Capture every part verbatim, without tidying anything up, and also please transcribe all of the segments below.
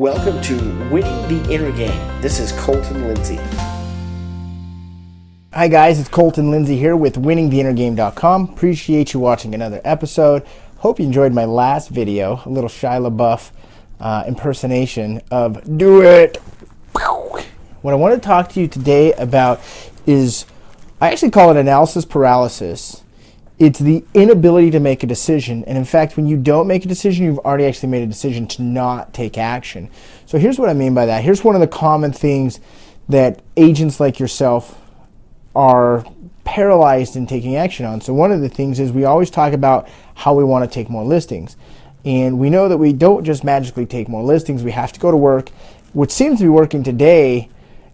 Welcome to Winning the Inner Game. This is Colton Lindsay. Hi guys, it's Colton Lindsay here with winning the inner game dot com. Appreciate you watching another episode. Hope you enjoyed my last video, a little Shia LaBeouf uh, impersonation of Do It. What I want to talk to you today about is, I actually call it analysis paralysis. It's the inability to make a decision. And in fact, when you don't make a decision, you've already actually made a decision to not take action. So here's what I mean by that. Here's one of the common things that agents like yourself are paralyzed in taking action on. So one of the things is we always talk about how we want to take more listings. And we know that we don't just magically take more listings. We have to go to work. What seems to be working today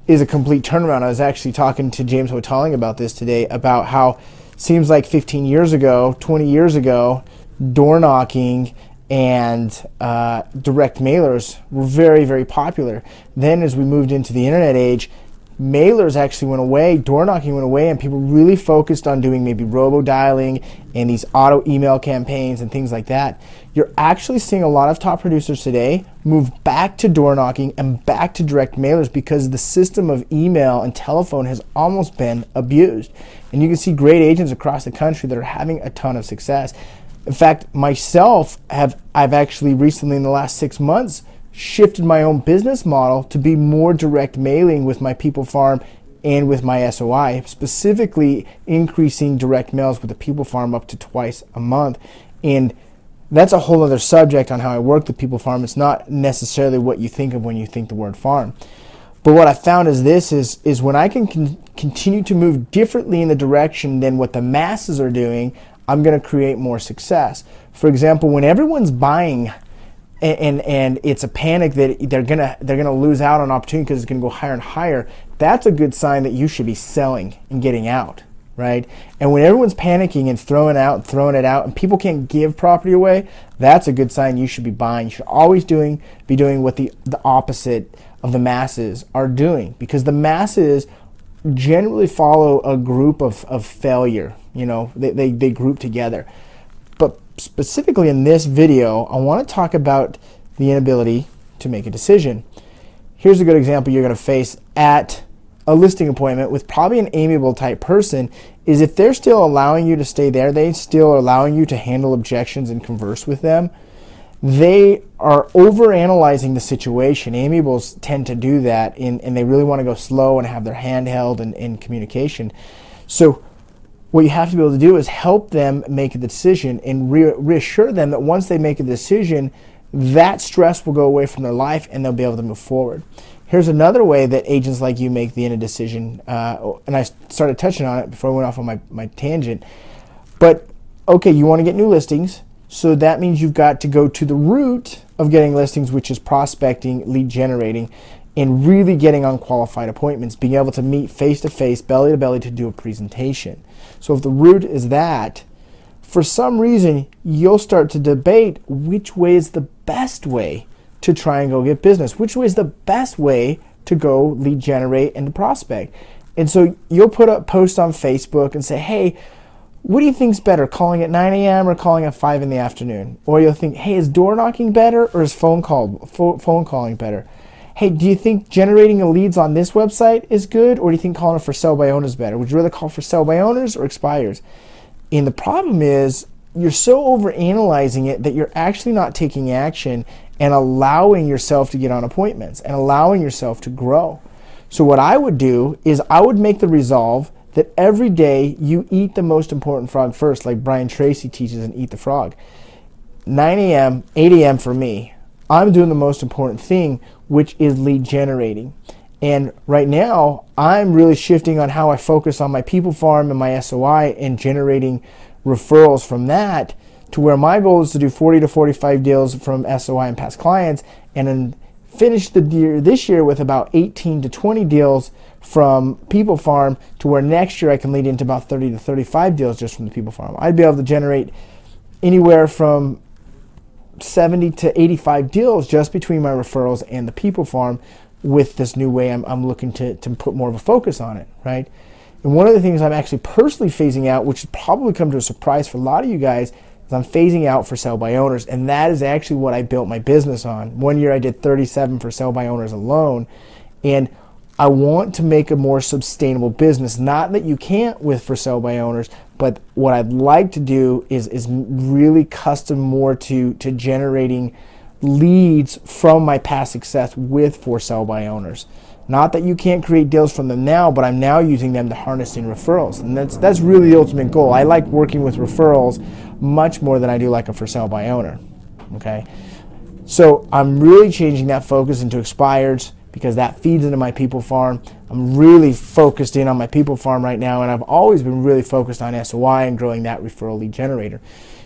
is a complete turnaround. I was actually talking to James Wotaling about this today, about how it seems like fifteen years ago, twenty years ago, door knocking and uh, direct mailers were very, very popular. Then as we moved into the internet age, mailers actually went away, door knocking went away, and people really focused on doing maybe robo-dialing and these auto email campaigns and things like that. You're actually seeing a lot of top producers today move back to door knocking and back to direct mailers because the system of email and telephone has almost been abused. And you can see great agents across the country that are having a ton of success. In fact, myself, have I've actually recently in the last six months shifted my own business model to be more direct mailing with my People Farm and with my S O I, specifically increasing direct mails with the People Farm up to twice a month. And that's a whole other subject on how I work the People Farm. It's not necessarily what you think of when you think the word farm. But what I found is this is, is when I can con- continue to move differently in the direction than what the masses are doing, I'm gonna create more success. For example, when everyone's buying And, and and it's a panic that they're gonna they're gonna lose out on opportunity because it's gonna go higher and higher. That's a good sign that you should be selling and getting out, right? And when everyone's panicking and throwing out, and throwing it out, and people can't give property away, that's a good sign you should be buying. You should always doing be doing what the the opposite of the masses are doing, because the masses generally follow a group of of failure. You know, they they, they group together. But specifically in this video, I want to talk about the inability to make a decision. Here's a good example you're going to face at a listing appointment with probably an amiable type person is if they're still allowing you to stay there, they still are allowing you to handle objections and converse with them. They are overanalyzing the situation. Amiables tend to do that, and, and they really want to go slow and have their hand held in, in communication. So what you have to be able to do is help them make the decision and re- reassure them that once they make a decision, that stress will go away from their life and they'll be able to move forward. Here's another way that agents like you make the inner decision, uh, and I started touching on it before I went off on my, my tangent, but okay, you want to get new listings, so that means you've got to go to the root of getting listings, which is prospecting, lead generating, and really getting on qualified appointments, being able to meet face-to-face, belly-to-belly to do a presentation. So if the root is that, for some reason, you'll start to debate which way is the best way to try and go get business, which way is the best way to go lead generate and to prospect. And so you'll put up posts on Facebook and say, hey, what do you think's better, calling at nine a.m. or calling at five in the afternoon? Or you'll think, hey, is door knocking better or is phone call fo- phone calling better? Hey, do you think generating a leads on this website is good, or do you think calling for sell by owners is better? Would you rather call for sell by owners or expires? And the problem is you're so overanalyzing it that you're actually not taking action and allowing yourself to get on appointments and allowing yourself to grow. So what I would do is I would make the resolve that every day you eat the most important frog first, like Brian Tracy teaches in Eat the Frog. nine a.m., eight a.m. for me, I'm doing the most important thing, which is lead generating. And right now, I'm really shifting on how I focus on my People Farm and my S O I and generating referrals from that, to where my goal is to do forty to forty-five deals from S O I and past clients, and then finish the year this year with about eighteen to twenty deals from People Farm, to where next year I can lead into about thirty to thirty-five deals just from the People Farm. I'd be able to generate anywhere from seventy to eighty-five deals just between my referrals and the People Farm with this new way I'm, I'm looking to, to put more of a focus on it, right? And one of the things I'm actually personally phasing out, which has probably come to a surprise for a lot of you guys, is I'm phasing out for sell by owners, and that is actually what I built my business on. One year I did thirty-seven for sell by owners alone, and I want to make a more sustainable business. Not that you can't with for sale by owners, but what I'd like to do is is really custom more to to generating leads from my past success with for sale by owners. Not that you can't create deals from them now, but I'm now using them to harness in referrals, and that's that's really the ultimate goal. I like working with referrals much more than I do like a for sale by owner. Okay, so I'm really changing that focus into expireds, because that feeds into my people farm. I'm really focused in on my people farm right now, and I've always been really focused on S O I and growing that referral lead generator.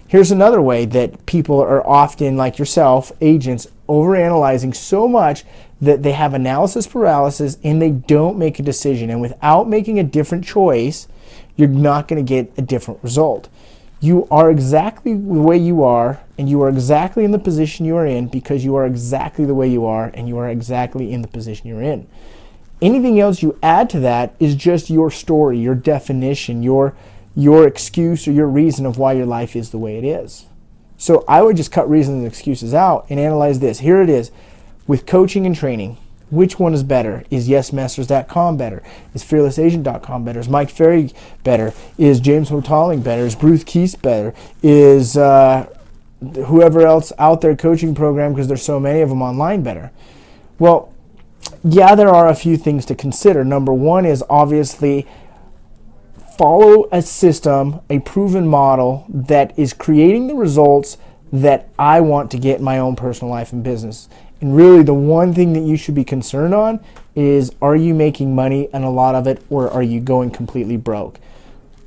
Here's another way that people are often, like yourself, agents, overanalyzing so much that they have analysis paralysis and they don't make a decision. And without making a different choice, you're not gonna get a different result. You are exactly the way you are, and you are exactly in the position you are in because you are exactly the way you are, and you are exactly in the position you're in. Anything else you add to that is just your story, your definition, your, your excuse or your reason of why your life is the way it is. So I would just cut reasons and excuses out and analyze this. Here it is. With coaching and training, which one is better? Is Yes Masters dot com better? Is Fearless Agent dot com better? Is Mike Ferry better? Is James Wotaling better? Is Bruce Keyes better? Is uh, whoever else out there coaching program, because there's so many of them online, better? Well, yeah, there are a few things to consider. Number one is obviously follow a system, a proven model that is creating the results that I want to get in my own personal life and business. And really the one thing that you should be concerned on is, are you making money and a lot of it, or are you going completely broke?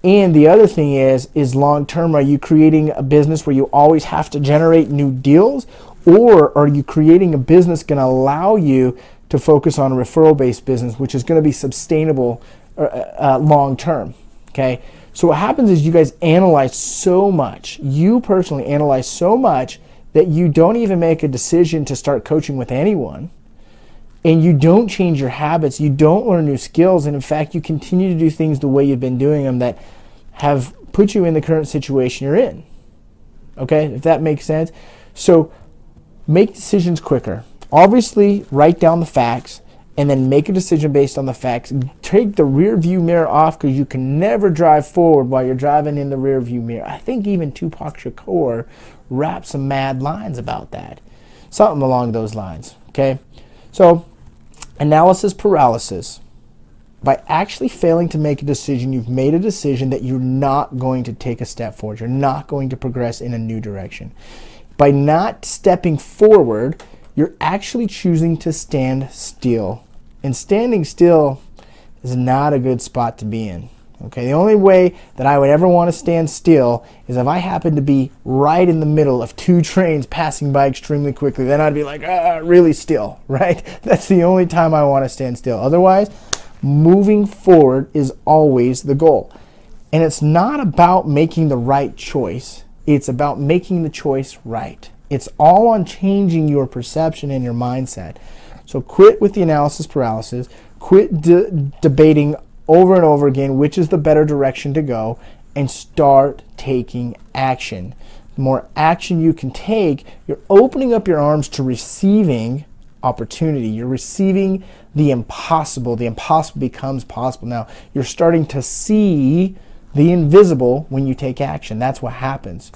And the other thing is, is long term, are you creating a business where you always have to generate new deals, or are you creating a business going to allow you to focus on a referral-based business, which is going to be sustainable uh, long term, okay? So what happens is you guys analyze so much, you personally analyze so much that you don't even make a decision to start coaching with anyone, and you don't change your habits, you don't learn new skills, and in fact you continue to do things the way you've been doing them that have put you in the current situation you're in. Okay, if that makes sense. So make decisions quicker. Obviously write down the facts and then make a decision based on the facts. Take the rear view mirror off, because you can never drive forward while you're driving in the rear view mirror. I think even Tupac Shakur wrapped some mad lines about that. Something along those lines, okay? So, analysis paralysis. By actually failing to make a decision, you've made a decision that you're not going to take a step forward. You're not going to progress in a new direction. By not stepping forward, you're actually choosing to stand still. And standing still is not a good spot to be in. Okay, the only way that I would ever want to stand still is if I happen to be right in the middle of two trains passing by extremely quickly. Then I'd be like, ah, really still, right? That's the only time I want to stand still. Otherwise, moving forward is always the goal. And it's not about making the right choice. It's about making the choice right. It's all on changing your perception and your mindset. So quit with the analysis paralysis. Quit de debating over and over again which is the better direction to go, and start taking action. The more action you can take, you're opening up your arms to receiving opportunity. You're receiving the impossible. The impossible becomes possible. Now, you're starting to see the invisible when you take action. That's what happens.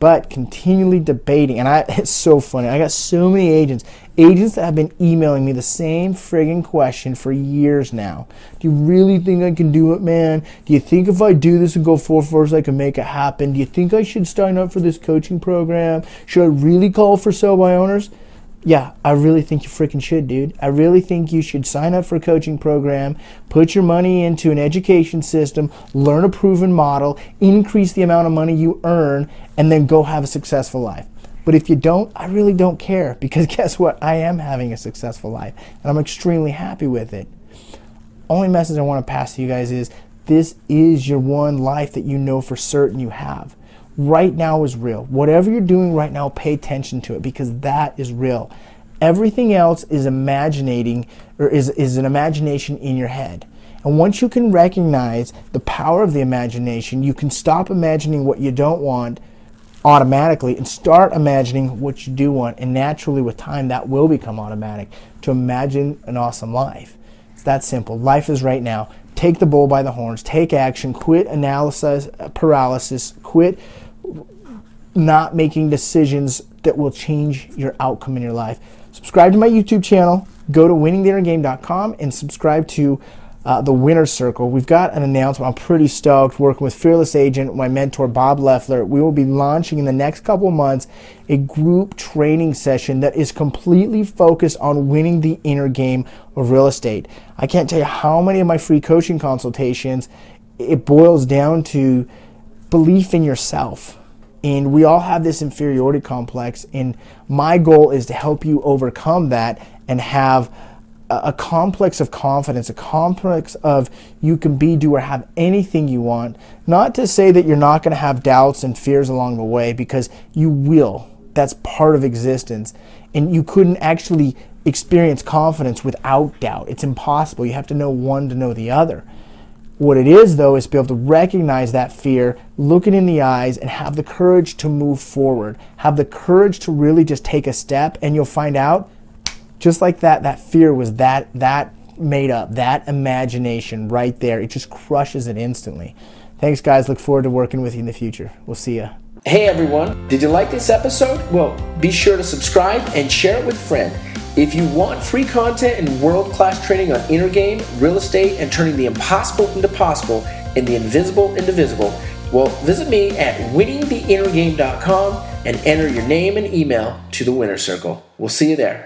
But continually debating, and I, it's so funny, I got so many agents, agents that have been emailing me the same friggin' question for years now. Do you really think I can do it, man? Do you think if I do this and go four fours, I can make it happen? Do you think I should sign up for this coaching program? Should I really call for sell by owners? Yeah, I really think you freaking should, dude. I really think you should sign up for a coaching program, put your money into an education system, learn a proven model, increase the amount of money you earn, and then go have a successful life. But if you don't, I really don't care, because guess what? I am having a successful life, and I'm extremely happy with it. Only message I want to pass to you guys is, this is your one life that you know for certain you have. Right now is real. Whatever you're doing right now, pay attention to it, because that is real. Everything else is imagining, or is, is an imagination in your head. And once you can recognize the power of the imagination, you can stop imagining what you don't want. automatically, and start imagining what you do want, and naturally with time that will become automatic, to imagine an awesome life. It's that simple. Life is right now. Take the bull by the horns. Take action. Quit analysis paralysis. Quit not making decisions that will change your outcome in your life. Subscribe to my YouTube channel. Go to winning the inner game dot com and subscribe to Uh, the Winner's Circle. We've got an announcement. I'm pretty stoked, working with Fearless Agent, my mentor Bob Leffler. We will be launching in the next couple months a group training session that is completely focused on winning the inner game of real estate. I can't tell you how many of my free coaching consultations, it boils down to belief in yourself. And we all have this inferiority complex, and my goal is to help you overcome that and have a complex of confidence, a complex of you can be, do, or have anything you want. Not to say that you're not going to have doubts and fears along the way, because you will. That's part of existence. And you couldn't actually experience confidence without doubt. It's impossible. You have to know one to know the other. What it is, though, is to be able to recognize that fear, look it in the eyes, and have the courage to move forward. Have the courage to really just take a step, and you'll find out, just like that, that fear was that that made up, that imagination right there. It just crushes it instantly. Thanks, guys. Look forward to working with you in the future. We'll see ya. Hey, everyone. Did you like this episode? Well, be sure to subscribe and share it with a friend. If you want free content and world-class training on inner game, real estate, and turning the impossible into possible and the invisible into visible, well, visit me at winning the inner game dot com and enter your name and email to the Winner's Circle. We'll see you there.